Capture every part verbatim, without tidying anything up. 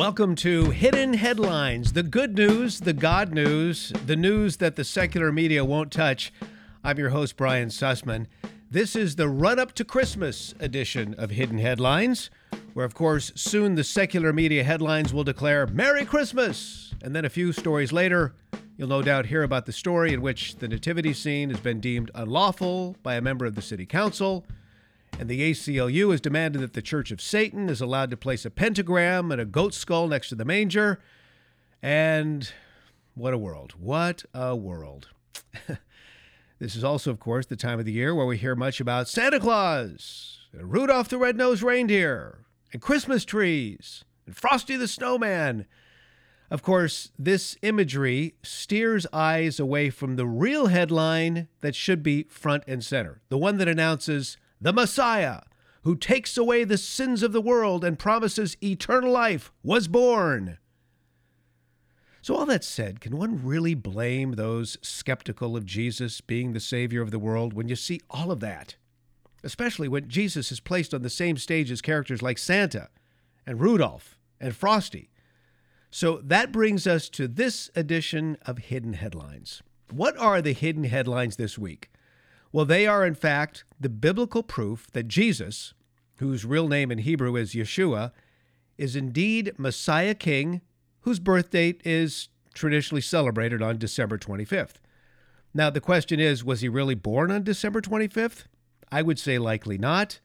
Welcome to Hidden Headlines, the good news, the God news, the news that the secular media won't touch. I'm your host, Brian Sussman. This is the run-up to Christmas edition of Hidden Headlines, where, of course, soon the secular media headlines will declare, Merry Christmas! And then a few stories later, you'll no doubt hear about the story in which the nativity scene has been deemed unlawful by a member of the city council, and the A C L U has demanded that the Church of Satan is allowed to place a pentagram and a goat skull next to the manger. And what a world. What a world. This is also, of course, the time of the year where we hear much about Santa Claus, and Rudolph the Red-Nosed Reindeer, and Christmas trees, and Frosty the Snowman. Of course, this imagery steers eyes away from the real headline that should be front and center, the one that announces the Messiah, who takes away the sins of the world and promises eternal life, was born. So all that said, can one really blame those skeptical of Jesus being the Savior of the world when you see all of that? Especially when Jesus is placed on the same stage as characters like Santa and Rudolph and Frosty. So that brings us to this edition of Hidden Headlines. What are the hidden headlines this week? Well, they are, in fact, the biblical proof that Jesus, whose real name in Hebrew is Yeshua, is indeed Messiah King, whose birth date is traditionally celebrated on December twenty-fifth. Now, the question is, was he really born on December twenty-fifth? I would say likely not,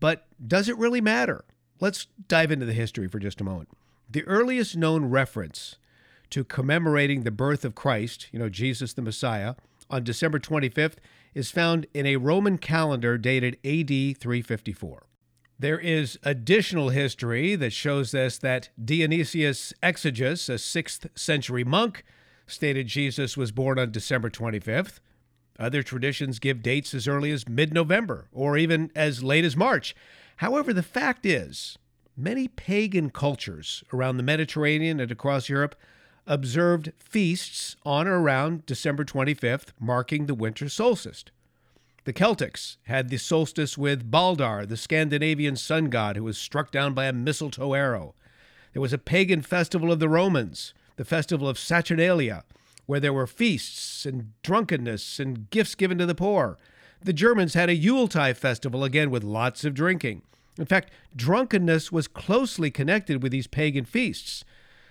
but does it really matter? Let's dive into the history for just a moment. The earliest known reference to commemorating the birth of Christ, you know, Jesus the Messiah, on December twenty-fifth is found in a Roman calendar dated A D three fifty-four. There is additional history that shows us that Dionysius Exiguus, a sixth century monk, stated Jesus was born on December twenty-fifth. Other traditions give dates as early as mid-November or even as late as March. However, the fact is, many pagan cultures around the Mediterranean and across Europe observed feasts on or around December twenty-fifth, marking the winter solstice. The Celtics had the solstice with Baldur, the Scandinavian sun god who was struck down by a mistletoe arrow. There was a pagan festival of the Romans, the festival of Saturnalia, where there were feasts and drunkenness and gifts given to the poor. The Germans had a Yuletide festival, again with lots of drinking. In fact, drunkenness was closely connected with these pagan feasts.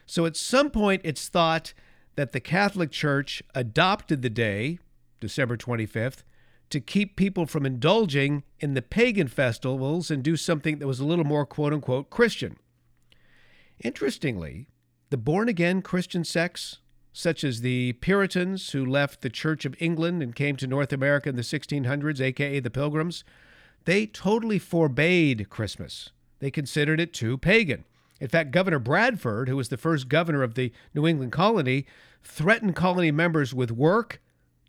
So at some point, it's thought that the Catholic Church adopted the day, December twenty-fifth, to keep people from indulging in the pagan festivals and do something that was a little more, quote-unquote, Christian. Interestingly, the born-again Christian sects, such as the Puritans who left the Church of England and came to North America in the sixteen hundreds, a k a the Pilgrims, they totally forbade Christmas. They considered it too pagan. In fact, Governor Bradford, who was the first governor of the New England colony, threatened colony members with work,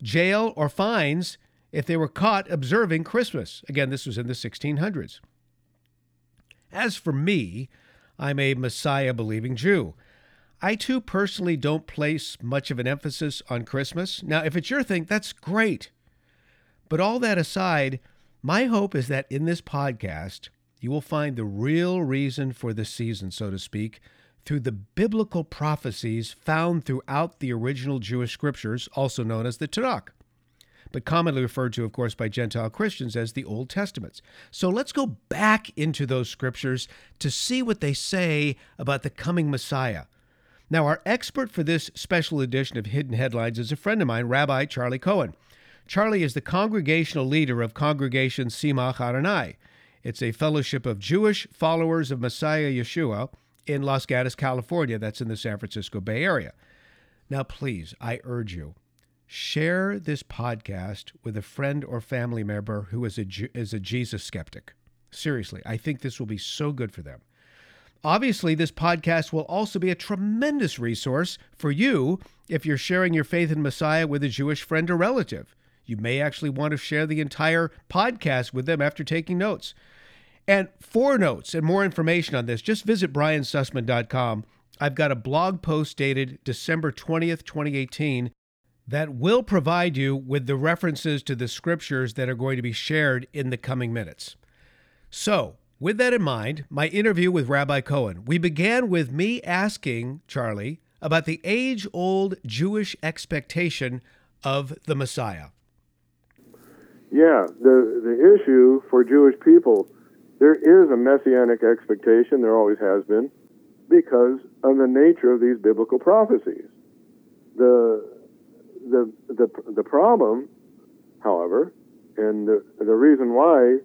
jail, or fines if they were caught observing Christmas. Again, this was in the sixteen hundreds. As for me, I'm a Messiah-believing Jew. I, too, personally don't place much of an emphasis on Christmas. Now, if it's your thing, that's great. But all that aside, my hope is that in this podcast, you will find the real reason for the season, so to speak, through the biblical prophecies found throughout the original Jewish scriptures, also known as the Tanakh, but commonly referred to, of course, by Gentile Christians as the Old Testaments. So let's go back into those scriptures to see what they say about the coming Messiah. Now, our expert for this special edition of Hidden Headlines is a friend of mine, Rabbi Charlie Cohen. Charlie is the congregational leader of Congregation Simcha Adonai. It's a fellowship of Jewish followers of Messiah Yeshua in Los Gatos, California. That's in the San Francisco Bay Area. Now, please, I urge you, share this podcast with a friend or family member who is a, is a Jesus skeptic. Seriously, I think this will be so good for them. Obviously, this podcast will also be a tremendous resource for you if you're sharing your faith in Messiah with a Jewish friend or relative. You may actually want to share the entire podcast with them after taking notes. And for notes and more information on this, just visit brian sussman dot com. I've got a blog post dated December twentieth, twenty eighteen, that will provide you with the references to the scriptures that are going to be shared in the coming minutes. So With that in mind, my interview with Rabbi Cohen, we began with me asking Charlie about the age-old Jewish expectation of the Messiah. Yeah, the, the issue for Jewish people, there is a messianic expectation, there always has been, because of the nature of these biblical prophecies. The, the, the, the problem, however, and the, the reason why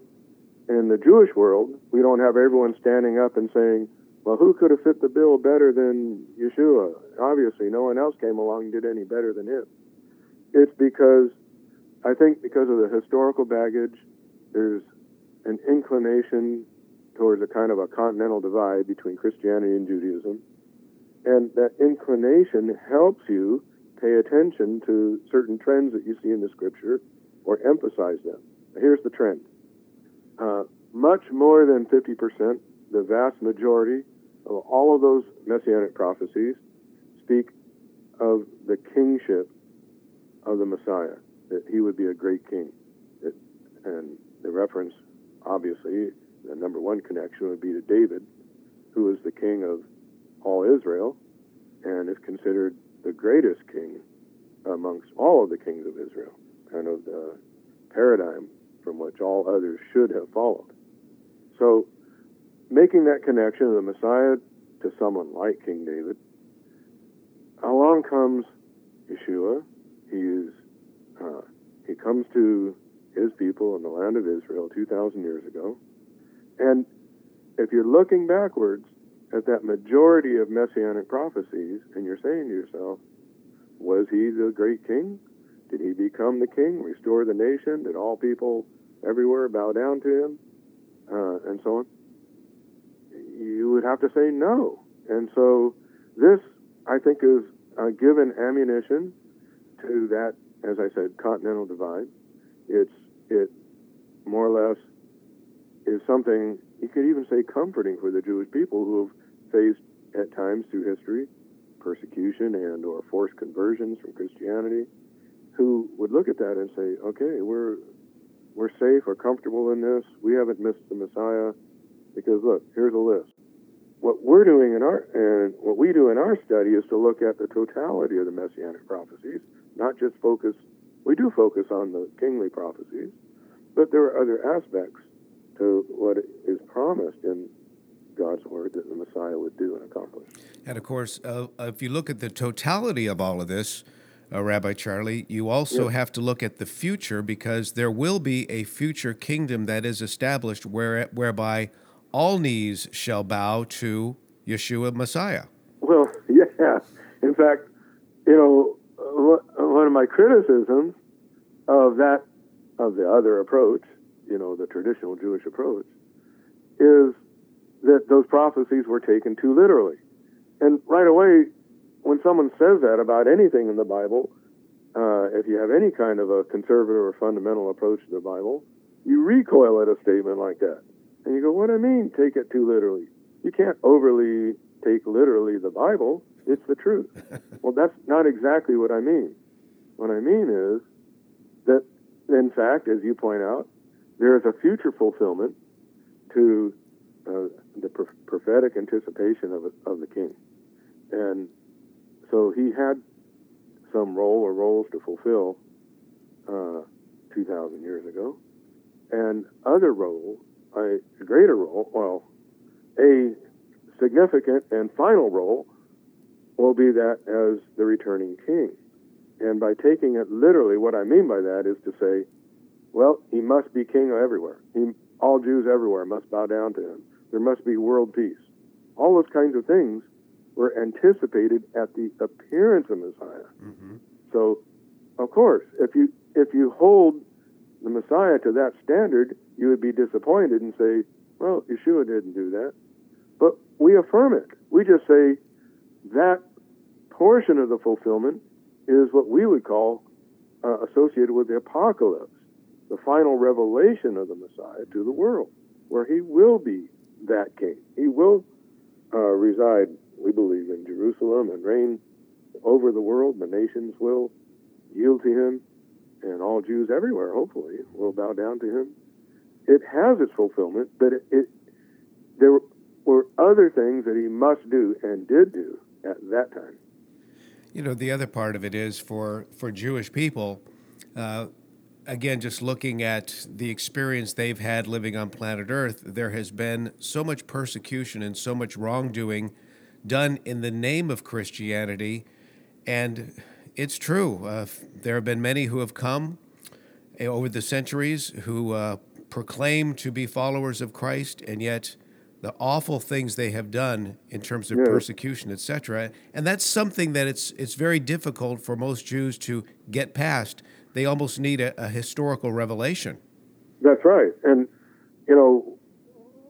in the Jewish world we don't have everyone standing up and saying, well, who could have fit the bill better than Yeshua? Obviously, no one else came along and did any better than him. It's because, I think because of the historical baggage, there's an inclination towards a kind of a continental divide between Christianity and Judaism. And that inclination helps you pay attention to certain trends that you see in the Scripture or emphasize them. Here's the trend. Uh, much more than fifty percent, the vast majority of all of those messianic prophecies speak of the kingship of the Messiah, that he would be a great king. It, and the reference, obviously, the number one connection would be to David, who is the king of all Israel and is considered the greatest king amongst all of the kings of Israel, kind of the paradigm from which all others should have followed. So making that connection of the Messiah to someone like King David, along comes Yeshua. He is uh, he comes to his people in the land of Israel two thousand years ago. And if you're looking backwards at that majority of messianic prophecies, and you're saying to yourself, was he the great king? Did he become the king, restore the nation? Did all people everywhere bow down to him? Uh, and so on. You would have to say no. And so this, I think, is a given ammunition to that, as I said, continental divide. It's, it more or less is something, you could even say comforting for the Jewish people who have faced, at times through history, persecution and or forced conversions from Christianity, who would look at that and say, okay, we're we're safe, we're comfortable in this, we haven't missed the Messiah, because look, here's a list. What we're doing in our, and what we do in our study is to look at the totality of the messianic prophecies, not just focus, we do focus on the kingly prophecies, but there are other aspects to what is promised in God's word that the Messiah would do and accomplish. And of course, uh, if you look at the totality of all of this, uh, Rabbi Charlie, you also yeah. have to look at the future, because there will be a future kingdom that is established where, whereby all knees shall bow to Yeshua Messiah. Well, yeah. In fact, you know, one of my criticisms of that, of the other approach, you know, the traditional Jewish approach, is that those prophecies were taken too literally. And right away, when someone says that about anything in the Bible, uh, if you have any kind of a conservative or fundamental approach to the Bible, you recoil at a statement like that. And you go, what do I mean, take it too literally? You can't overly take literally the Bible. It's the truth. Well, that's not exactly what I mean. What I mean is that, in fact, as you point out, there is a future fulfillment to uh, the pr- prophetic anticipation of, a, of the king. And so he had some role or roles to fulfill uh, two thousand years ago. And other role, a greater role, well, a significant and final role will be that as the returning king. And by taking it literally, what I mean by that is to say, well, he must be king everywhere. He, all Jews everywhere must bow down to him. There must be world peace. All those kinds of things were anticipated at the appearance of Messiah. Mm-hmm. So, of course, if you if you hold the Messiah to that standard, you would be disappointed and say, well, Yeshua didn't do that. But we affirm it. We just say that portion of the fulfillment is what we would call uh, associated with the apocalypse, the final revelation of the Messiah to the world, where he will be that king. He will uh, reside, we believe, in Jerusalem and reign over the world. The nations will yield to him, and all Jews everywhere, hopefully, will bow down to him. It has its fulfillment, but it, it, there were other things that he must do and did do at that time. You know, the other part of it is for, for Jewish people, uh, again, just looking at the experience they've had living on planet Earth, there has been so much persecution and so much wrongdoing done in the name of Christianity. And it's true. Uh, there have been many who have come uh, over the centuries who uh, proclaim to be followers of Christ, and yet the awful things they have done in terms of yeah. persecution, et cetera. And that's something that it's it's very difficult for most Jews to get past. They almost need a, a historical revelation. That's right. And, you know,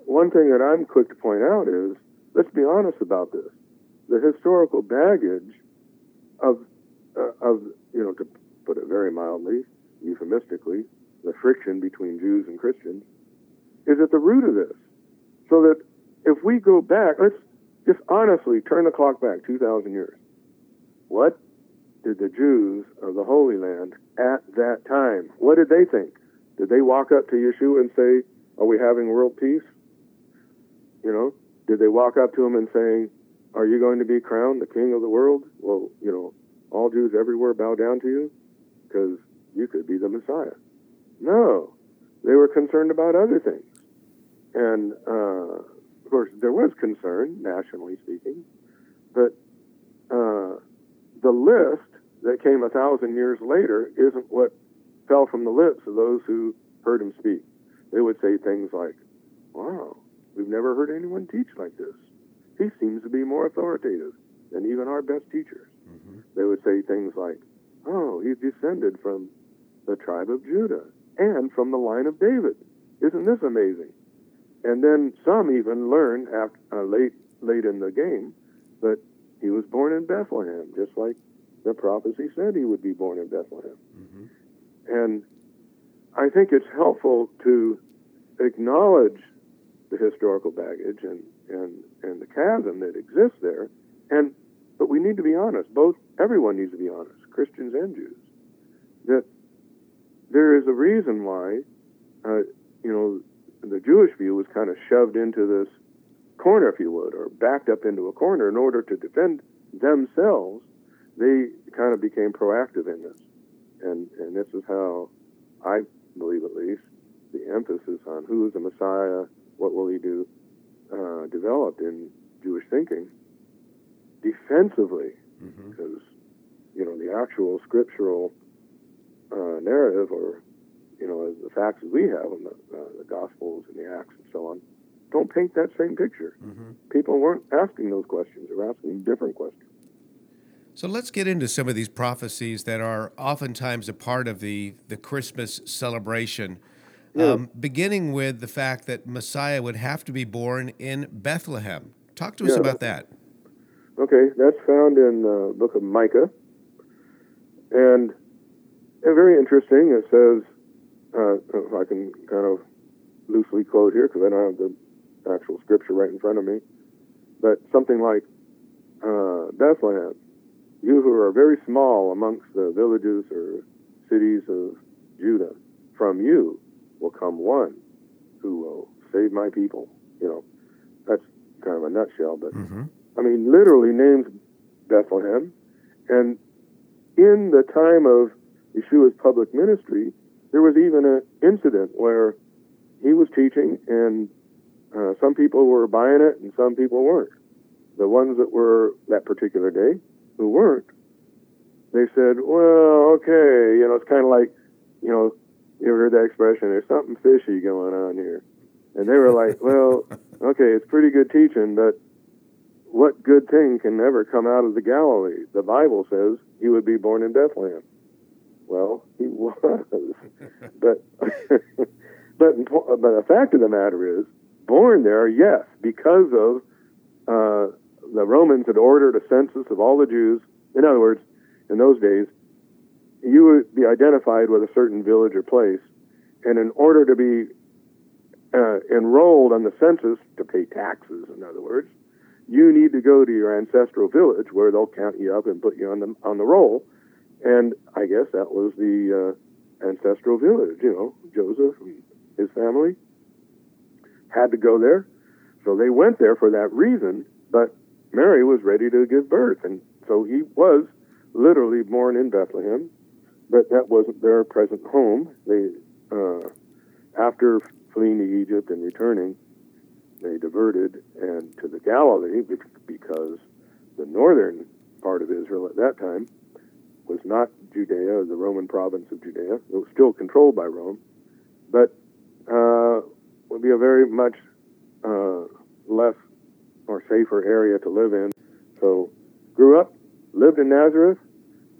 one thing that I'm quick to point out is, let's be honest about this. The historical baggage of, uh, of you know, to put it very mildly, euphemistically, the friction between Jews and Christians is at the root of this. So that if we go back, let's just honestly turn the clock back two thousand years. What did the Jews of the Holy Land at that time, what did they think? Did they walk up to Yeshua and say, are we having world peace? You know, did they walk up to him and saying, are you going to be crowned the king of the world? Well, you know, all Jews everywhere bow down to you because you could be the Messiah. No, they were concerned about other things. And, uh, of course, there was concern, nationally speaking, but uh, the list that came a thousand years later isn't what fell from the lips of those who heard him speak. They would say things like, wow, we've never heard anyone teach like this. He seems to be more authoritative than even our best teachers. Mm-hmm. They would say things like, oh, he's descended from the tribe of Judah and from the line of David. Isn't this amazing? And then some even learn after, uh, late late in the game that he was born in Bethlehem, just like the prophecy said he would be born in Bethlehem. Mm-hmm. And I think it's helpful to acknowledge the historical baggage and, and, and the chasm that exists there. And but we need to be honest. Both everyone needs to be honest, Christians and Jews, that there is a reason why, uh, you know, the Jewish view was kind of shoved into this corner, if you would, or backed up into a corner in order to defend themselves. They kind of became proactive in this. And and this is how, I believe at least, the emphasis on who is the Messiah, what will he do, uh, developed in Jewish thinking defensively. Mm-hmm. Because, you know, the actual scriptural uh, narrative or you know, as the facts that we have in the, uh, the Gospels and the Acts and so on, don't paint that same picture. Mm-hmm. People weren't asking those questions. They were asking different questions. So let's get into some of these prophecies that are oftentimes a part of the, the Christmas celebration, yeah. um, beginning with the fact that Messiah would have to be born in Bethlehem. Talk to us yeah, about that. Okay, that's found in the book of Micah. And very interesting, it says, Uh, I can kind of loosely quote here because I don't have the actual scripture right in front of me, but something like, uh, Bethlehem, you who are very small amongst the villages or cities of Judah, from you will come one who will save my people. You know, that's kind of a nutshell, but mm-hmm. I mean, literally names Bethlehem. And in the time of Yeshua's public ministry, there was even an incident where he was teaching, and uh, some people were buying it, and some people weren't. The ones that were that particular day who weren't, they said, "Well, okay, you know, it's kind of like, you know, you ever heard that expression? There's something fishy going on here." And they were like, "Well, okay, it's pretty good teaching, but what good thing can ever come out of the Galilee? The Bible says he would be born in Bethlehem." Well, he was, but but but the fact of the matter is, born there, yes, because of uh, the Romans had ordered a census of all the Jews. In other words, in those days, you would be identified with a certain village or place, and in order to be uh, enrolled on the census, to pay taxes, in other words, you need to go to your ancestral village where they'll count you up and put you on the on the roll. And I guess that was the uh, ancestral village, you know, Joseph and his family had to go there. So they went there for that reason, but Mary was ready to give birth, and so he was literally born in Bethlehem, but that wasn't their present home. They, uh, after fleeing to Egypt and returning, they diverted and to the Galilee because the northern part of Israel at that time was not Judea, the Roman province of Judea. It was still controlled by Rome, but uh, would be a very much uh, less or safer area to live in. So grew up, lived in Nazareth,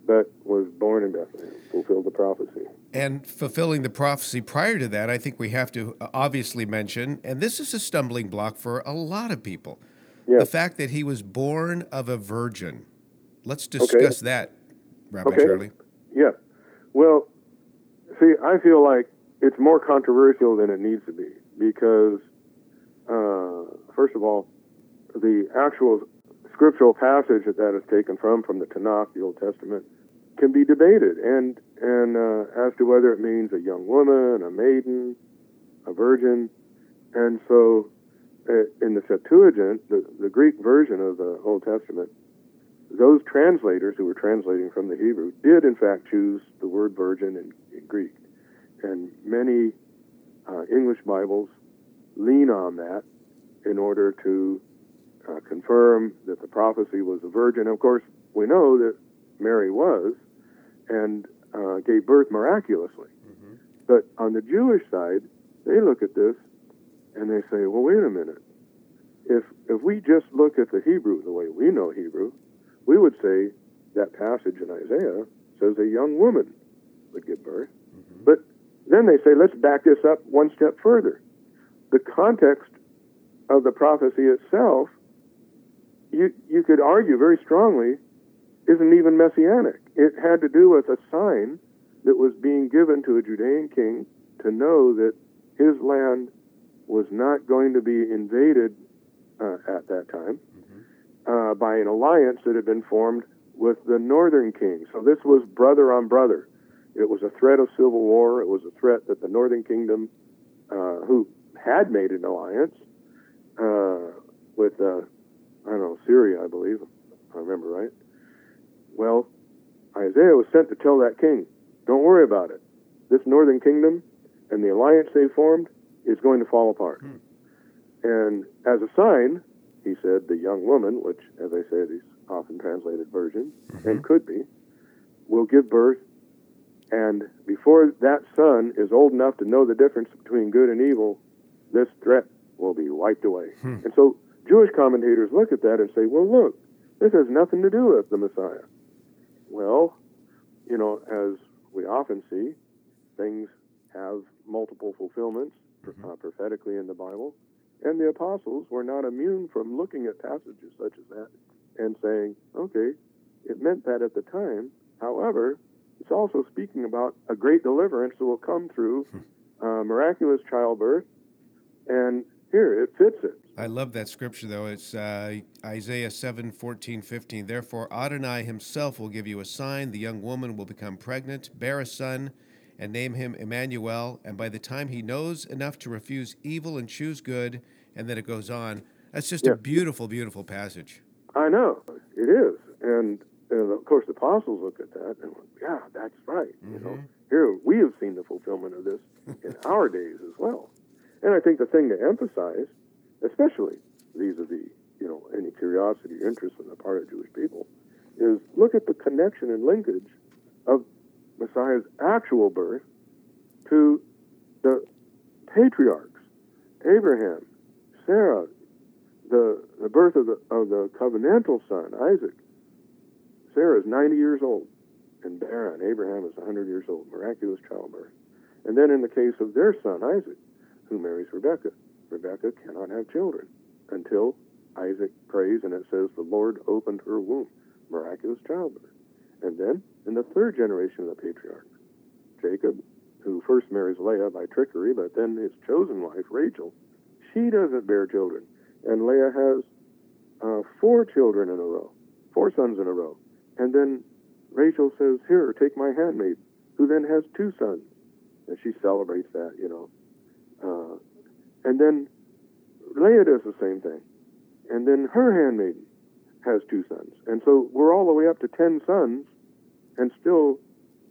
but was born in Bethlehem, fulfilled the prophecy. And fulfilling the prophecy prior to that, I think we have to obviously mention, and this is a stumbling block for a lot of people, yes, the fact that he was born of a virgin. Let's discuss okay. that, Rabbi okay. Charlie. Yeah. Well, see, I feel like it's more controversial than it needs to be because, uh, first of all, the actual scriptural passage that that is taken from, from the Tanakh, the Old Testament, can be debated, and and uh, as to whether it means a young woman, a maiden, a virgin. And so uh, in the Septuagint, the, the Greek version of the Old Testament, those translators who were translating from the Hebrew did in fact choose the word virgin in, in Greek. And many uh, English Bibles lean on that in order to Uh, confirm that the prophecy was a virgin. Of course, we know that Mary was and uh, gave birth miraculously. Mm-hmm. But on the Jewish side, they look at this and they say, well, wait a minute. If, if we just look at the Hebrew the way we know Hebrew, we would say that passage in Isaiah says a young woman would give birth. Mm-hmm. But then they say, let's back this up one step further. The context of the prophecy itself, You, you could argue very strongly, isn't even messianic. It had to do with a sign that was being given to a Judean king to know that his land was not going to be invaded uh, at that time mm-hmm. uh, by an alliance that had been formed with the northern king. So this was brother on brother. It was a threat of civil war. It was a threat that the northern kingdom, uh, who had made an alliance uh, with... Uh, I don't know, Syria, I believe, if I remember right. Well, Isaiah was sent to tell that king, don't worry about it. This northern kingdom and the alliance they formed is going to fall apart. Hmm. And as a sign, he said, the young woman, which, as I said, is often translated virgin, mm-hmm. and could be, will give birth, and before that son is old enough to know the difference between good and evil, this threat will be wiped away. Hmm. And so Jewish commentators look at that and say, well, look, this has nothing to do with the Messiah. Well, you know, as we often see, things have multiple fulfillments mm-hmm. uh, prophetically in the Bible, and the apostles were not immune from looking at passages such as that and saying, okay, it meant that at the time. However, it's also speaking about a great deliverance that will come through uh, miraculous childbirth, and here, it fits it. I love that scripture, though. It's uh, Isaiah seven, fourteen, fifteen. Therefore, Adonai himself will give you a sign. The young woman will become pregnant, bear a son, and name him Emmanuel. And by the time he knows enough to refuse evil and choose good, and then it goes on. That's just yeah. a beautiful, beautiful passage. I know. It is. And, and, of course, the apostles look at that and went, yeah, that's right. Mm-hmm. You know, here, we have seen the fulfillment of this in our days as well. And I think the thing to emphasize, especially vis-a-vis, you know, any curiosity or interest on the part of Jewish people, is look at the connection and linkage of Messiah's actual birth to the patriarchs, Abraham, Sarah, the the birth of the of the covenantal son, Isaac. Sarah is ninety years old and barren. Abraham is one hundred years old, miraculous childbirth. And then in the case of their son, Isaac, who marries Rebekah, Rebekah cannot have children until Isaac prays, and it says the Lord opened her womb, miraculous childbirth. And then in the third generation of the patriarchs, Jacob, who first marries Leah by trickery, but then his chosen wife, Rachel, she doesn't bear children. And Leah has uh, four children in a row, four sons in a row. And then Rachel says, here, take my handmaid, who then has two sons. And she celebrates that, you know. Uh, and then Leah does the same thing. And then her handmaiden has two sons. And so we're all the way up to ten sons, and still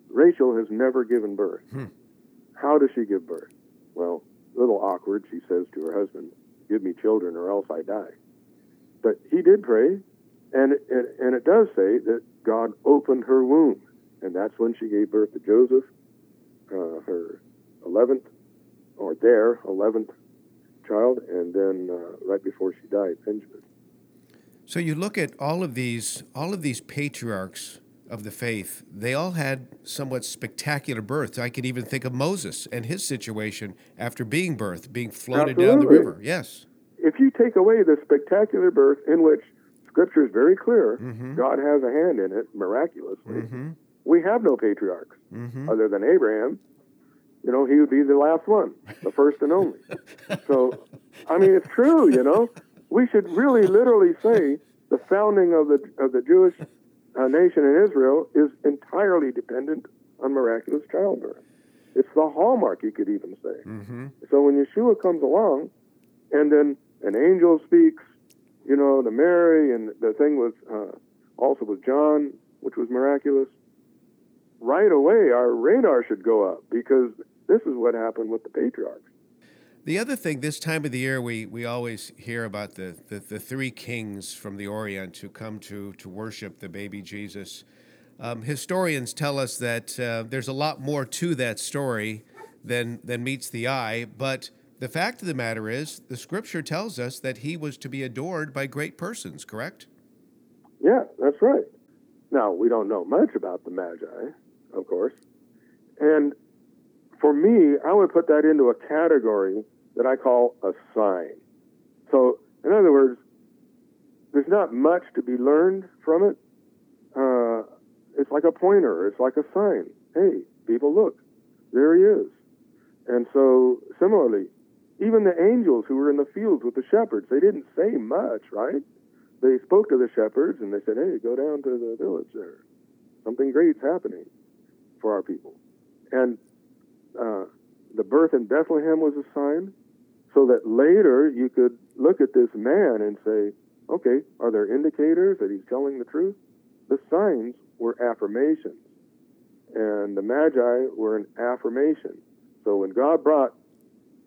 Rachel has never given birth. Hmm. How does she give birth? Well, a little awkward, she says to her husband, give me children or else I die. But he did pray, and it, and it does say that God opened her womb, and that's when she gave birth to Joseph, uh, her eleventh, or their eleventh child, and then uh, right before she died, Benjamin. So you look at all of these, all of these patriarchs of the faith, they all had somewhat spectacular births. I could even think of Moses and his situation after being birthed, being floated Absolutely. down the river. Yes. If you take away the spectacular birth in which Scripture is very clear, mm-hmm. God has a hand in it miraculously, mm-hmm. we have no patriarchs mm-hmm. other than Abraham. You know, he would be the last one, the first and only. So, I mean, it's true, you know. We should really literally say the founding of the of the Jewish uh, nation in Israel is entirely dependent on miraculous childbirth. It's the hallmark, you could even say. Mm-hmm. So when Yeshua comes along, and then an angel speaks, you know, to Mary, and the thing was uh, also with John, which was miraculous, right away our radar should go up, because this is what happened with the patriarchs. The other thing, this time of the year, we, we always hear about the, the, the three kings from the Orient who come to, to worship the baby Jesus. Um, historians tell us that uh, there's a lot more to that story than, than meets the eye, but the fact of the matter is the Scripture tells us that he was to be adored by great persons, correct? Yeah, that's right. Now, we don't know much about the Magi, of course, and for me, I would put that into a category that I call a sign. So, in other words, there's not much to be learned from it. Uh, it's like a pointer. It's like a sign. Hey, people, look. There he is. And so, similarly, even the angels who were in the fields with the shepherds, they didn't say much, right? They spoke to the shepherds, and they said, hey, go down to the village there. Something great's happening for our people. And Uh, the birth in Bethlehem was a sign, so that later you could look at this man and say, okay, are there indicators that he's telling the truth? The signs were affirmations, and the Magi were an affirmation. So when God brought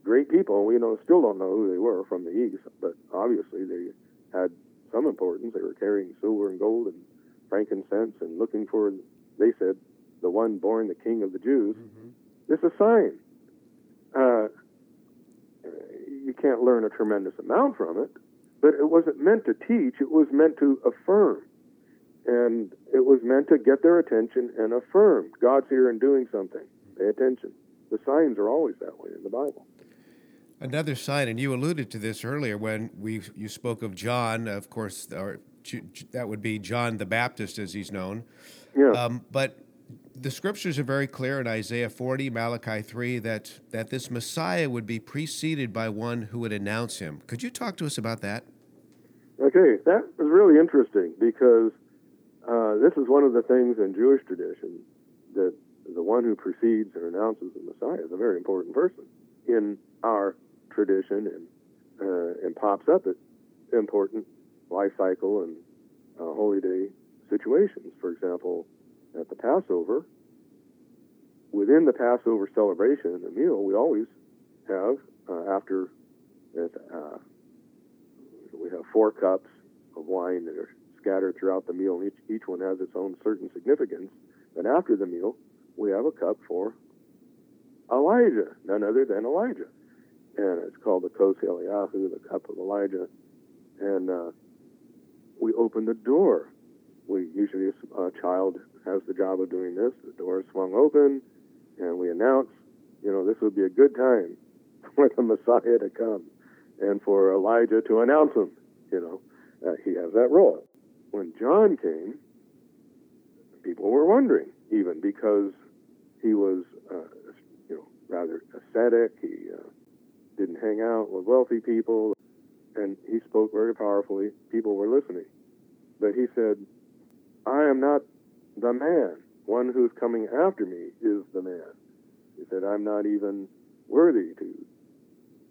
great people, we know, still don't know who they were from the East, but obviously they had some importance. They were carrying silver and gold and frankincense and looking for, they said, the one born the King of the Jews. Mm-hmm. It's a sign. Uh, you can't learn a tremendous amount from it, but it wasn't meant to teach. It was meant to affirm, and it was meant to get their attention and affirm. God's here and doing something. Pay attention. The signs are always that way in the Bible. Another sign, and you alluded to this earlier when we you spoke of John, of course, or that would be John the Baptist as he's known. Yeah. Um, but the Scriptures are very clear in Isaiah forty, Malachi three, that, that this Messiah would be preceded by one who would announce him. Could you talk to us about that? Okay, that was really interesting, because uh, this is one of the things in Jewish tradition that the one who precedes or announces the Messiah is a very important person. In our tradition, and, uh, and pops up at important life cycle and uh, holy day situations. For example, at the Passover, within the Passover celebration and the meal, we always have, uh, after, uh, we have four cups of wine that are scattered throughout the meal, and each, each one has its own certain significance. And after the meal, we have a cup for Elijah, none other than Elijah. And it's called the Kos Eliyahu, the cup of Elijah. And uh, we open the door. We usually, a child has the job of doing this. The door is swung open, and we announce, you know, this would be a good time for the Messiah to come and for Elijah to announce him. You know, uh, he has that role. When John came, people were wondering, even because he was, uh, you know, rather ascetic. He uh, didn't hang out with wealthy people, and he spoke very powerfully. People were listening. But he said, I am not the man. One who's coming after me is the man. He said, I'm not even worthy to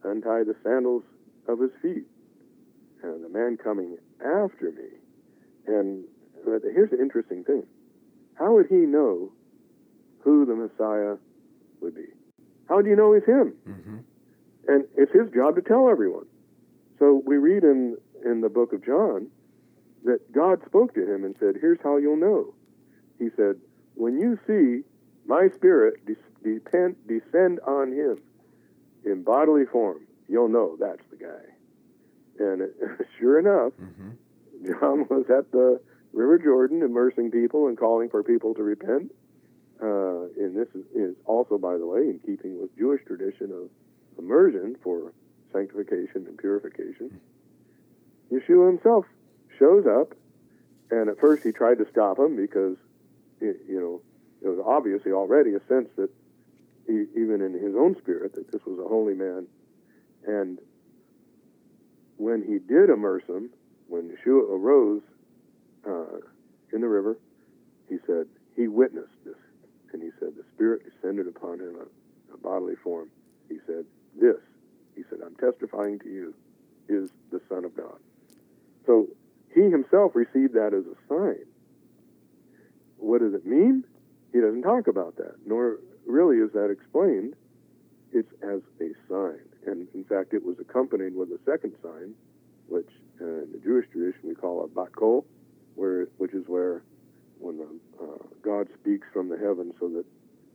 untie the sandals of his feet, and the man coming after me. And here's an interesting thing. How would he know who the Messiah would be? How do you know it's him? Mm-hmm. And it's his job to tell everyone. So we read in, in the book of John that God spoke to him and said, here's how you'll know. He said, when you see my spirit de- depend, descend on him in bodily form, you'll know that's the guy. And it, sure enough, mm-hmm. John was at the River Jordan immersing people and calling for people to repent. Uh, and this is, is also, by the way, in keeping with Jewish tradition of immersion for sanctification and purification. Yeshua himself shows up, and at first he tried to stop him because, it, you know, it was obviously already a sense that, he, even in his own spirit, that this was a holy man. And when he did immerse him, when Yeshua arose uh, in the river, he said, he witnessed this. And he said, the Spirit descended upon him in a bodily form. He said, this, he said, I'm testifying to you, is the Son of God. So he himself received that as a sign. What does it mean? He doesn't talk about that, nor really is that explained. It's as a sign. And in fact, it was accompanied with a second sign, which uh, in the Jewish tradition we call a bat kol, where, which is where when the, uh, God speaks from the heavens so that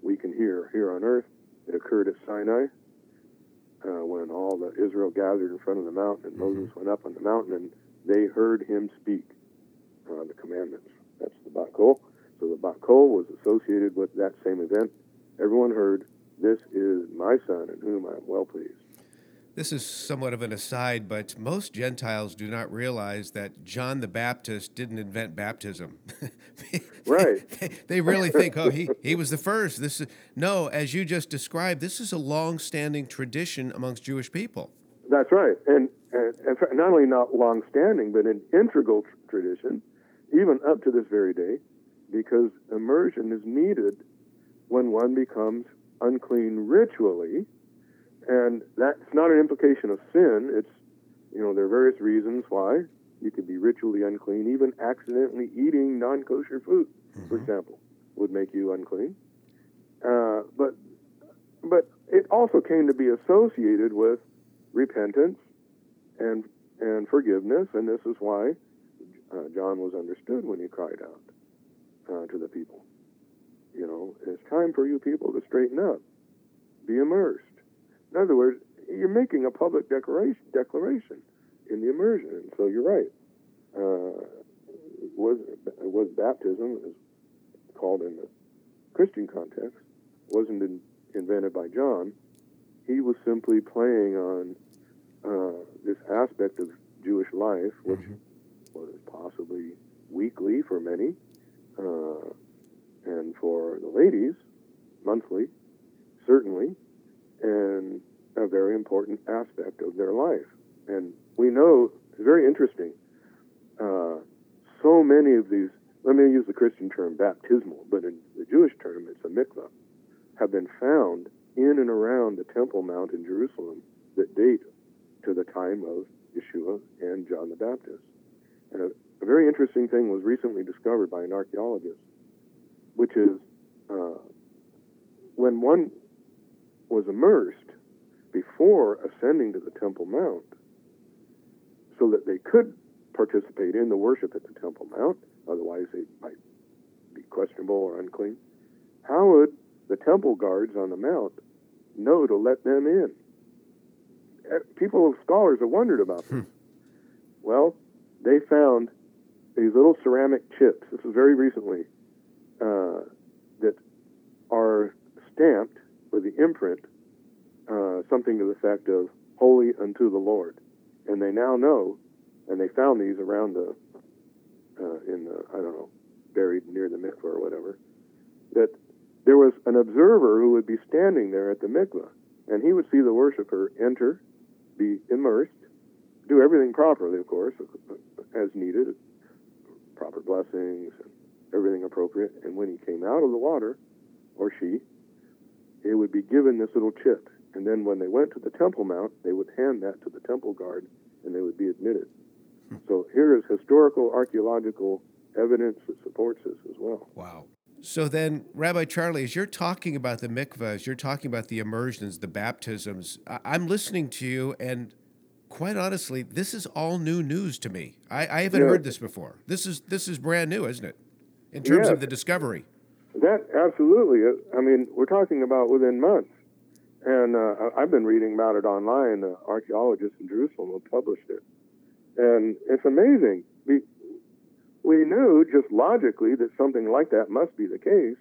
we can hear here on earth. It occurred at Sinai uh, when all the Israel gathered in front of the mountain, and Moses mm-hmm. went up on the mountain, and they heard him speak uh, the commandments. That's the bat kol. So the bat kol was associated with that same event. Everyone heard, this is my son in whom I am well pleased. This is somewhat of an aside, but most Gentiles do not realize that John the Baptist didn't invent baptism. Right. They really think, oh, he, he was the first. This is, no, as you just described, this is a long-standing tradition amongst Jewish people. That's right. And, and, and not only not long-standing, but an integral tr- tradition, even up to this very day, because immersion is needed when one becomes unclean ritually. And that's not an implication of sin. It's, you know, there are various reasons why you could be ritually unclean. Even accidentally eating non-kosher food, mm-hmm. for example, would make you unclean. Uh, but but it also came to be associated with repentance and and forgiveness, and this is why uh, John was understood when he cried out uh, to the people. You know, it's time for you people to straighten up, be immersed. In other words, you're making a public declaration, declaration in the immersion. And so you're right. Uh, it was, it was baptism, is called in the Christian context, wasn't in, invented by John. He was simply playing on uh, this aspect of Jewish life, which mm-hmm. was possibly weekly for many, uh, and for the ladies, monthly, certainly. And a very important aspect of their life. And we know, it's very interesting, uh, so many of these, let me use the Christian term baptismal, but in the Jewish term it's a mikvah, have been found in and around the Temple Mount in Jerusalem that date to the time of Yeshua and John the Baptist. And a, a very interesting thing was recently discovered by an archaeologist, which is uh, when one was immersed before ascending to the Temple Mount so that they could participate in the worship at the Temple Mount, otherwise they might be questionable or unclean. How would the temple guards on the mount know to let them in? People, scholars have wondered about this. Hmm. Well, they found these little ceramic chips, this is very recently, uh, that are stamped with the imprint, uh, something to the effect of holy unto the Lord. And they now know, and they found these around the, uh, in the, I don't know, buried near the mikveh or whatever, that there was an observer who would be standing there at the mikveh, and he would see the worshiper enter, be immersed, do everything properly, of course, as needed, proper blessings, and everything appropriate, and when he came out of the water, or she, it would be given this little chip. And then when they went to the Temple Mount, they would hand that to the temple guard, and they would be admitted. So here is historical, archaeological evidence that supports this as well. Wow. So then, Rabbi Charlie, as you're talking about the mikvah, as you're talking about the immersions, the baptisms, I'm listening to you, and quite honestly, this is all new news to me. I, I haven't yeah. heard this before. This is this is brand new, isn't it, in terms yeah. of the discovery? That absolutely is. I mean, we're talking about within months. And uh, I've been reading about it online. Uh, archaeologists in Jerusalem have published it. And it's amazing. We, we knew just logically that something like that must be the case,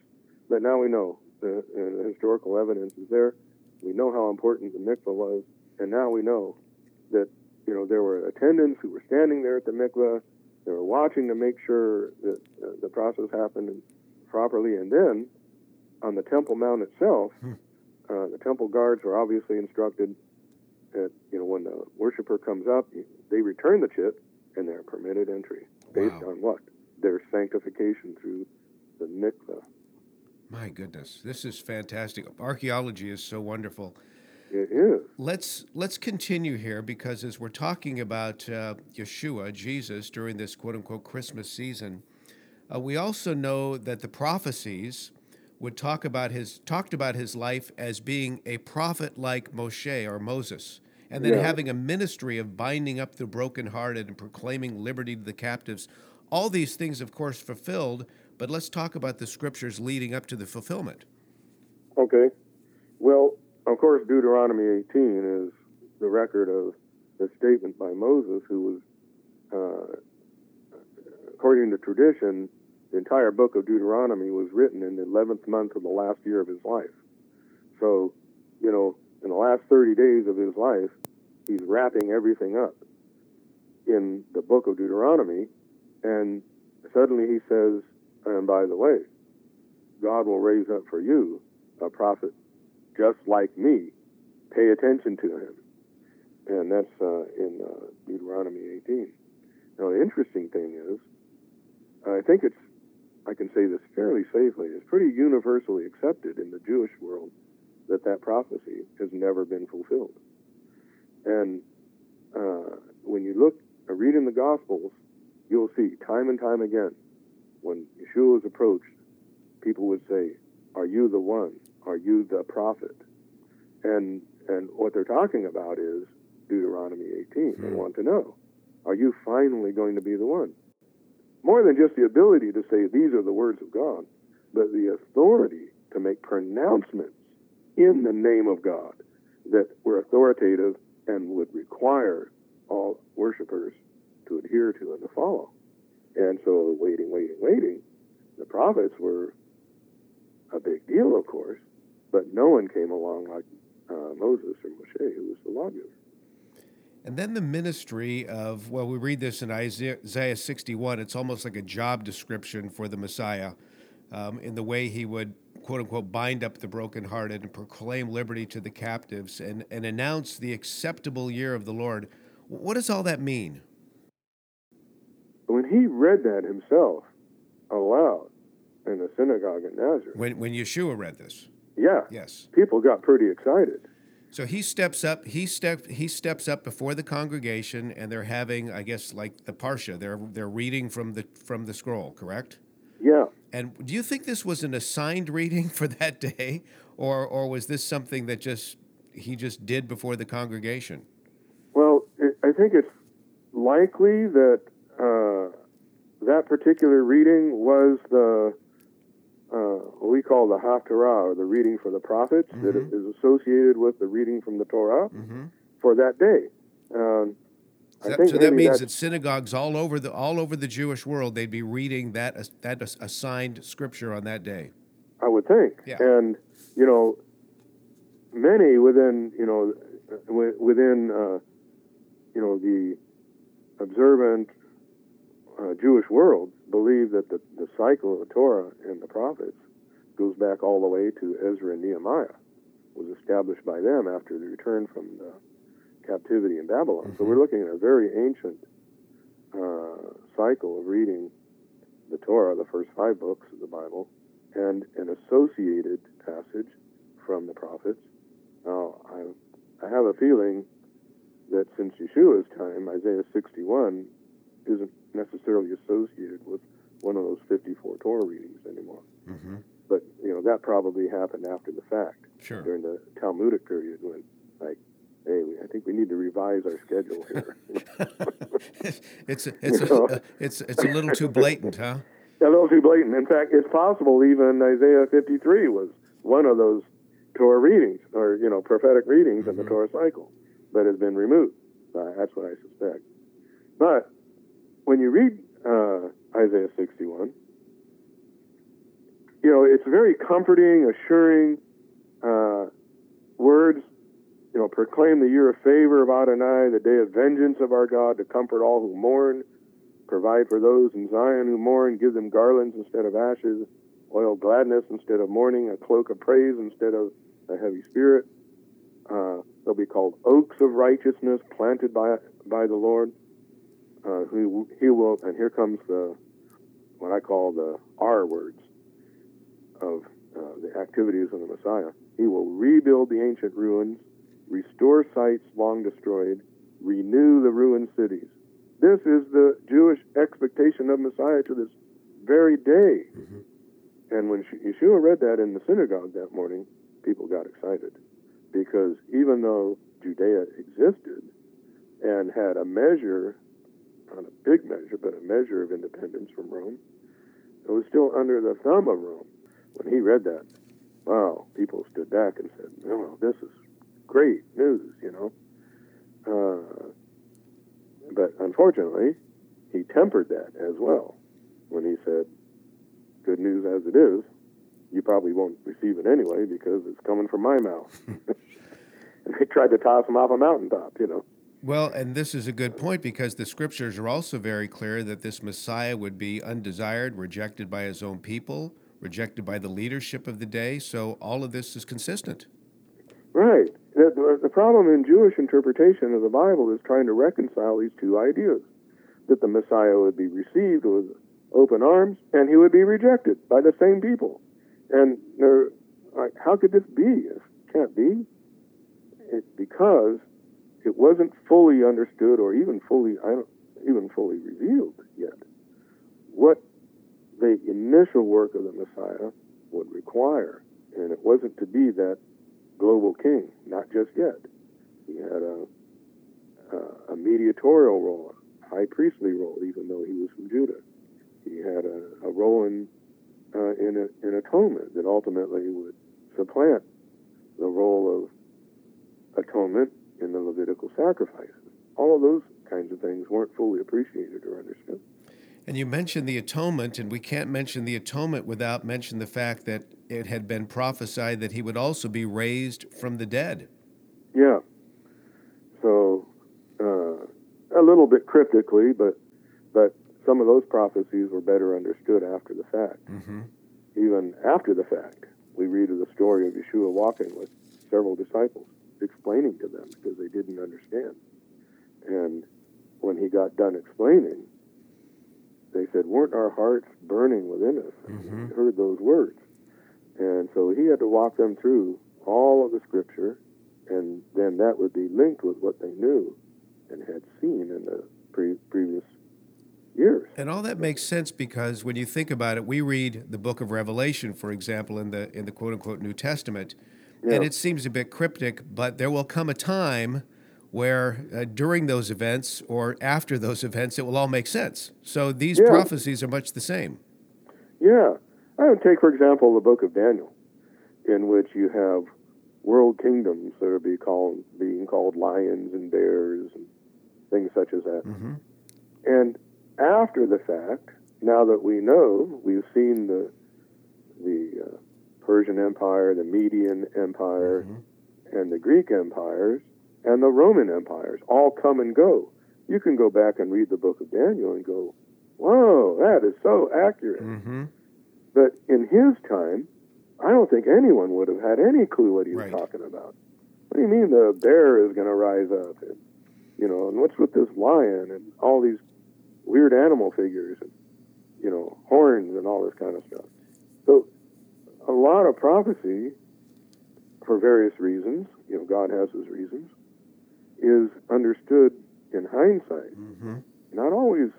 but now we know. The, the historical evidence is there. We know how important the mikvah was, and now we know that, you know, there were attendants who were standing there at the mikvah. They were watching to make sure that uh, the process happened properly. And then on the Temple Mount itself, hmm. Uh, the temple guards were obviously instructed that, you know, when the worshiper comes up, they return the chip, and they're permitted entry. Based wow. on what? Their sanctification through the mikveh. My goodness, this is fantastic. Archaeology is so wonderful. It is. Let's let's continue here, because as we're talking about uh, Yeshua, Jesus, during this quote-unquote Christmas season, uh, we also know that the prophecies would talk about his talked about his life as being a prophet like Moshe or Moses, and then yeah. having a ministry of binding up the brokenhearted and proclaiming liberty to the captives. All these things, of course, fulfilled, but let's talk about the scriptures leading up to the fulfillment. Okay. Well, of course, Deuteronomy eighteen is the record of the statement by Moses, who was, uh, according to tradition, the entire book of Deuteronomy was written in the eleventh month of the last year of his life. So, you know, in the last thirty days of his life, he's wrapping everything up in the book of Deuteronomy, and suddenly he says, and by the way, God will raise up for you a prophet just like me. Pay attention to him. And that's uh, in uh, Deuteronomy eighteen. Now, the interesting thing is, I think it's I can say this fairly safely, it's pretty universally accepted in the Jewish world that that prophecy has never been fulfilled. And uh, when you look, uh, read in the Gospels, you'll see time and time again, when Yeshua was approached, people would say, "Are you the one? Are you the prophet?" And and what they're talking about is Deuteronomy eighteen. They want to know, are you finally going to be the one? More than just the ability to say these are the words of God, but the authority to make pronouncements in the name of God that were authoritative and would require all worshipers to adhere to and to follow. And so waiting, waiting, waiting. The prophets were a big deal, of course, but no one came along like uh, Moses or Moshe, who was the lawgiver. And then the ministry of, well, we read this in Isaiah sixty-one. It's almost like a job description for the Messiah um, in the way he would, quote unquote, bind up the brokenhearted and proclaim liberty to the captives and, and announce the acceptable year of the Lord. What does all that mean? When he read that himself aloud in the synagogue in Nazareth. When, when Yeshua read this. Yeah. Yes. People got pretty excited. So he steps up. He step. He steps up before the congregation, and they're having, I guess, like the parsha. They're they're reading from the from the scroll, correct? Yeah. And do you think this was an assigned reading for that day, or or was this something that just he just did before the congregation? Well, it, I think it's likely that uh, that particular reading was the Uh, what we call the Haftarah, or the reading for the prophets, mm-hmm. that is associated with the reading from the Torah mm-hmm. for that day. Um, so, I think so that means that synagogues all over the all over the Jewish world, they'd be reading that uh, that assigned scripture on that day. I would think, yeah. and you know, many within you know within uh, you know the observant uh, Jewish world believe that the, the cycle of the Torah and the prophets goes back all the way to Ezra and Nehemiah. It was established by them after the return from the captivity in Babylon. Mm-hmm. So we're looking at a very ancient uh, cycle of reading the Torah, the first five books of the Bible, and an associated passage from the prophets Now, I, I have a feeling that since Yeshua's time, Isaiah sixty-one isn't necessarily associated with one of those fifty-four Torah readings anymore. Mm-hmm. But, you know, that probably happened after the fact, sure, during the Talmudic period when, like, hey, I think we need to revise our schedule here. it's, a, it's, a, a, it's, it's a little too blatant, huh? A little too blatant. In fact, it's possible even Isaiah fifty-three was one of those Torah readings, or, you know, prophetic readings mm-hmm. in the Torah cycle, that has been removed. Uh, that's what I suspect. But when you read uh, Isaiah sixty-one, you know, it's very comforting, assuring uh, words. You know, proclaim the year of favor of Adonai, the day of vengeance of our God, to comfort all who mourn, provide for those in Zion who mourn, give them garlands instead of ashes, oil of gladness instead of mourning, a cloak of praise instead of a heavy spirit. Uh, they'll be called oaks of righteousness, planted by by the Lord. Uh, who he will, and here comes the what I call the R words of uh, the activities of the Messiah. He will rebuild the ancient ruins, restore sites long destroyed, renew the ruined cities. This is the Jewish expectation of Messiah to this very day. Mm-hmm. And when Yeshua read that in the synagogue that morning, people got excited, because even though Judea existed and had a measure, not a big measure, but a measure of independence from Rome, it was still under the thumb of Rome. When he read that, wow, people stood back and said, no, this is great news, you know. Uh, but unfortunately, he tempered that as well when he said, good news as it is, you probably won't receive it anyway because it's coming from my mouth. And they tried to toss him off a mountaintop, you know. Well, and this is a good point, because the scriptures are also very clear that this Messiah would be undesired, rejected by his own people, rejected by the leadership of the day. So all of this is consistent. Right. The problem in Jewish interpretation of the Bible is trying to reconcile these two ideas, that the Messiah would be received with open arms and he would be rejected by the same people. And they're like, how could this be? It can't be. It's because it wasn't fully understood or even fully I don't, even fully revealed yet what the initial work of the Messiah would require. And it wasn't to be that global king, not just yet. He had a, a, a mediatorial role, a high priestly role, even though he was from Judah. He had a, a role in, uh, in, a, in atonement that ultimately would supplant the role of atonement in the Levitical sacrifices. All of those kinds of things weren't fully appreciated or understood. And you mentioned the atonement, and we can't mention the atonement without mentioning the fact that it had been prophesied that he would also be raised from the dead. Yeah. So, uh, a little bit cryptically, but but some of those prophecies were better understood after the fact. Mm-hmm. Even after the fact, we read of the story of Yeshua walking with several disciples, explaining to them because they didn't understand. And when he got done explaining, they said, weren't our hearts burning within us? Mm-hmm. We heard those words. And so he had to walk them through all of the scripture, and then that would be linked with what they knew and had seen in the pre- previous years. And all that makes sense, because when you think about it, we read the Book of Revelation, for example, in the in the quote-unquote New Testament, yeah. and it seems a bit cryptic, but there will come a time where uh, during those events or after those events, it will all make sense. So these yeah. prophecies are much the same. Yeah. I would take, for example, the Book of Daniel, in which you have world kingdoms that are be called, being called lions and bears and things such as that. Mm-hmm. And after the fact, now that we know, we've seen the, the uh, Persian Empire, the Median Empire, mm-hmm. and the Greek empires, and the Roman empires all come and go. You can go back and read the Book of Daniel and go, whoa, that is so accurate. Mm-hmm. But in his time, I don't think anyone would have had any clue what he was right. talking about. What do you mean the bear is going to rise up? And, you know, and what's with this lion and all these weird animal figures and, you know, horns and all this kind of stuff. So a lot of prophecy, for various reasons, if God has his reasons, is understood in hindsight, mm-hmm. not always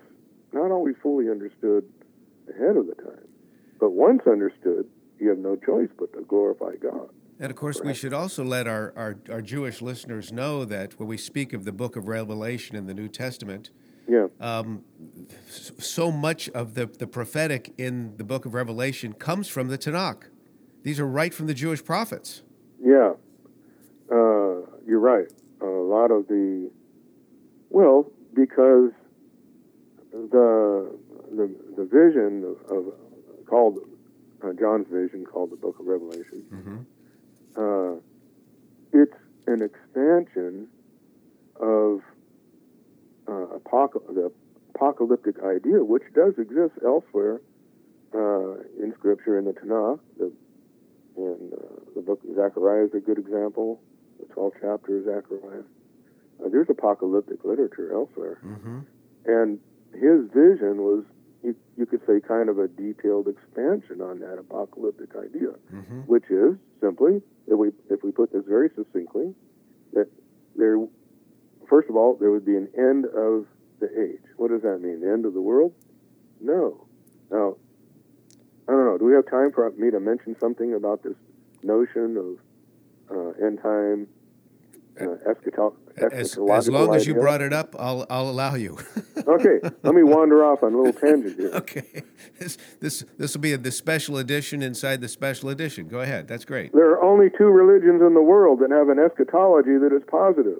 not always fully understood ahead of the time. But once understood, you have no choice but to glorify God. And, of course, we should also let our, our, our Jewish listeners know that when we speak of the Book of Revelation in the New Testament, yeah. um, so much of the, the prophetic in the Book of Revelation comes from the Tanakh. These are right from the Jewish prophets. Yeah, uh, you're right. A lot of the... Well, because the the, the vision of called uh, John's vision, called the Book of Revelation, mm-hmm. Uh, it's an expansion of uh, apoc- the apocalyptic idea, which does exist elsewhere uh, in Scripture, in the Tanakh. The, in uh, the book of Zechariah is a good example, the twelfth chapter of Zechariah. Uh, there's apocalyptic literature elsewhere. Mm-hmm. And his vision was, you, you could say, kind of a detailed expansion on that apocalyptic idea, mm-hmm. which is simply, if we if we put this very succinctly, that there, first of all, there would be an end of the age. What does that mean? The end of the world? No. Now, I don't know. Do we have time for me to mention something about this notion of uh, end time uh, eschatological as, as long idea? As you brought it up, I'll I'll allow you. Okay, let me wander off on a little tangent here. Okay, this this this will be a, the special edition inside the special edition. Go ahead, that's great. There are only two religions in the world that have an eschatology that is positive.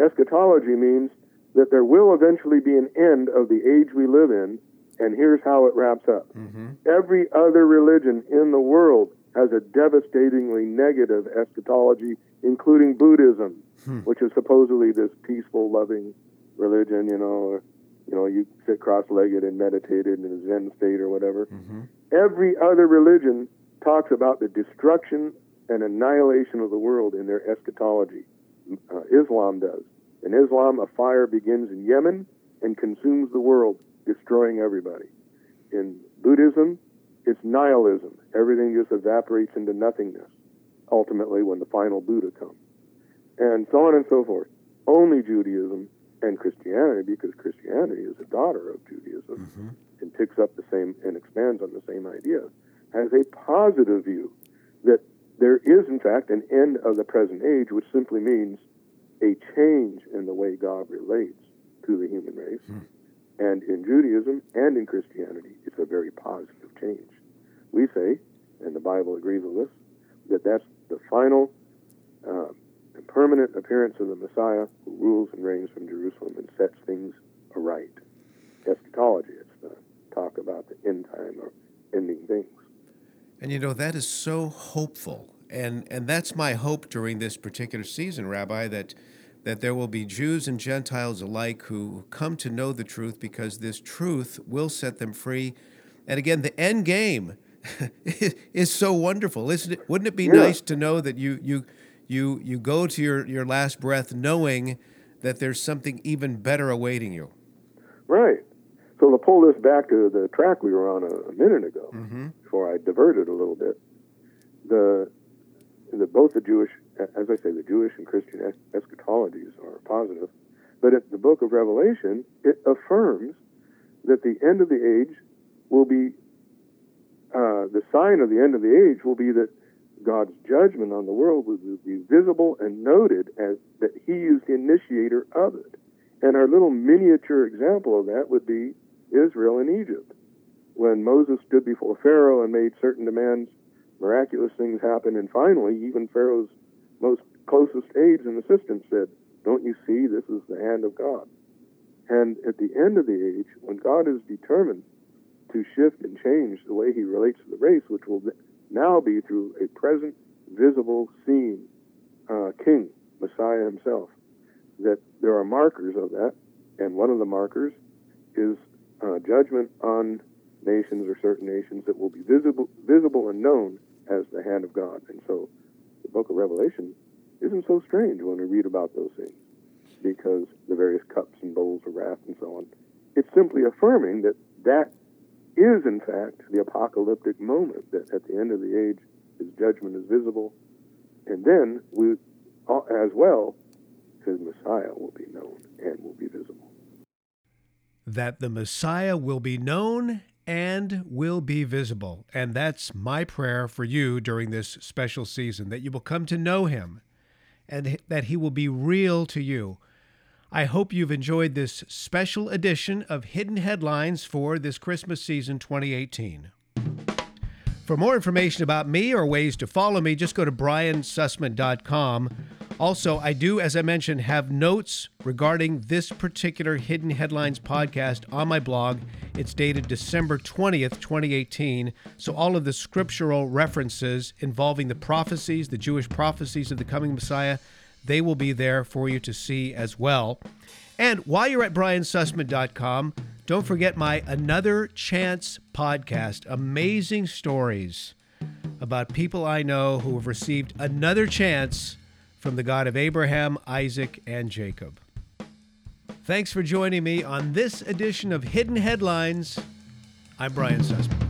Eschatology means that there will eventually be an end of the age we live in, and here's how it wraps up. Mm-hmm. Every other religion in the world has a devastatingly negative eschatology, including Buddhism, hmm. which is supposedly this peaceful, loving religion, you know, you know, you sit cross-legged and meditate in a Zen state or whatever. Mm-hmm. Every other religion talks about the destruction and annihilation of the world in their eschatology. Uh, Islam does. In Islam, a fire begins in Yemen and consumes the world, destroying everybody. In Buddhism, it's nihilism. Everything just evaporates into nothingness, ultimately, when the final Buddha comes. And so on and so forth. Only Judaism and Christianity, because Christianity is a daughter of Judaism, mm-hmm. and picks up the same and expands on the same idea, has a positive view that there is, in fact, an end of the present age, which simply means a change in the way God relates to the human race. Mm-hmm. And in Judaism and in Christianity, it's a very positive change. We say, and the Bible agrees with us, that that's the final uh, and permanent appearance of the Messiah, who rules and reigns from Jerusalem and sets things aright. Eschatology, it's the talk about the end time or ending things. And you know, that is so hopeful. And and that's my hope during this particular season, Rabbi, that that there will be Jews and Gentiles alike who come to know the truth, because this truth will set them free. And again, the end game is so wonderful, isn't it? Wouldn't it be yeah. nice to know that you you you you go to your, your last breath knowing that there's something even better awaiting you? Right. So to pull this back to the track we were on a, a minute ago, mm-hmm. before I diverted a little bit, the the both the Jewish, as I say, the Jewish and Christian es- eschatologies are positive, but at the Book of Revelation, it affirms that the end of the age will be, uh, the sign of the end of the age will be that God's judgment on the world will be visible and noted as that he is the initiator of it. And our little miniature example of that would be Israel and Egypt. When Moses stood before Pharaoh and made certain demands, miraculous things happened, and finally, even Pharaoh's most closest aides and assistants said, "Don't you see, this is the hand of God." And at the end of the age, when God is determined to shift and change the way he relates to the race, which will now be through a present, visible, seen uh, king, Messiah himself, that there are markers of that, and one of the markers is uh, judgment on nations or certain nations that will be visible visible and known as the hand of God. And so the Book of Revelation isn't so strange when we read about those things, because the various cups and bowls of wrath and so on, it's simply affirming that that is, in fact, the apocalyptic moment, that at the end of the age, his judgment is visible, and then we as well, his Messiah will be known and will be visible. That the Messiah will be known and will be visible. And that's my prayer for you during this special season, that you will come to know him and that he will be real to you. I hope you've enjoyed this special edition of Hidden Headlines for this Christmas season twenty eighteen. For more information about me or ways to follow me, just go to brian sussman dot com. Also, I do, as I mentioned, have notes regarding this particular Hidden Headlines podcast on my blog. It's dated December twentieth, twenty eighteen. So all of the scriptural references involving the prophecies, the Jewish prophecies of the coming Messiah, they will be there for you to see as well. And while you're at brian sussman dot com, don't forget my Another Chance podcast, amazing stories about people I know who have received another chance from the God of Abraham, Isaac, and Jacob. Thanks for joining me on this edition of Hidden Headlines. I'm Brian Sussman.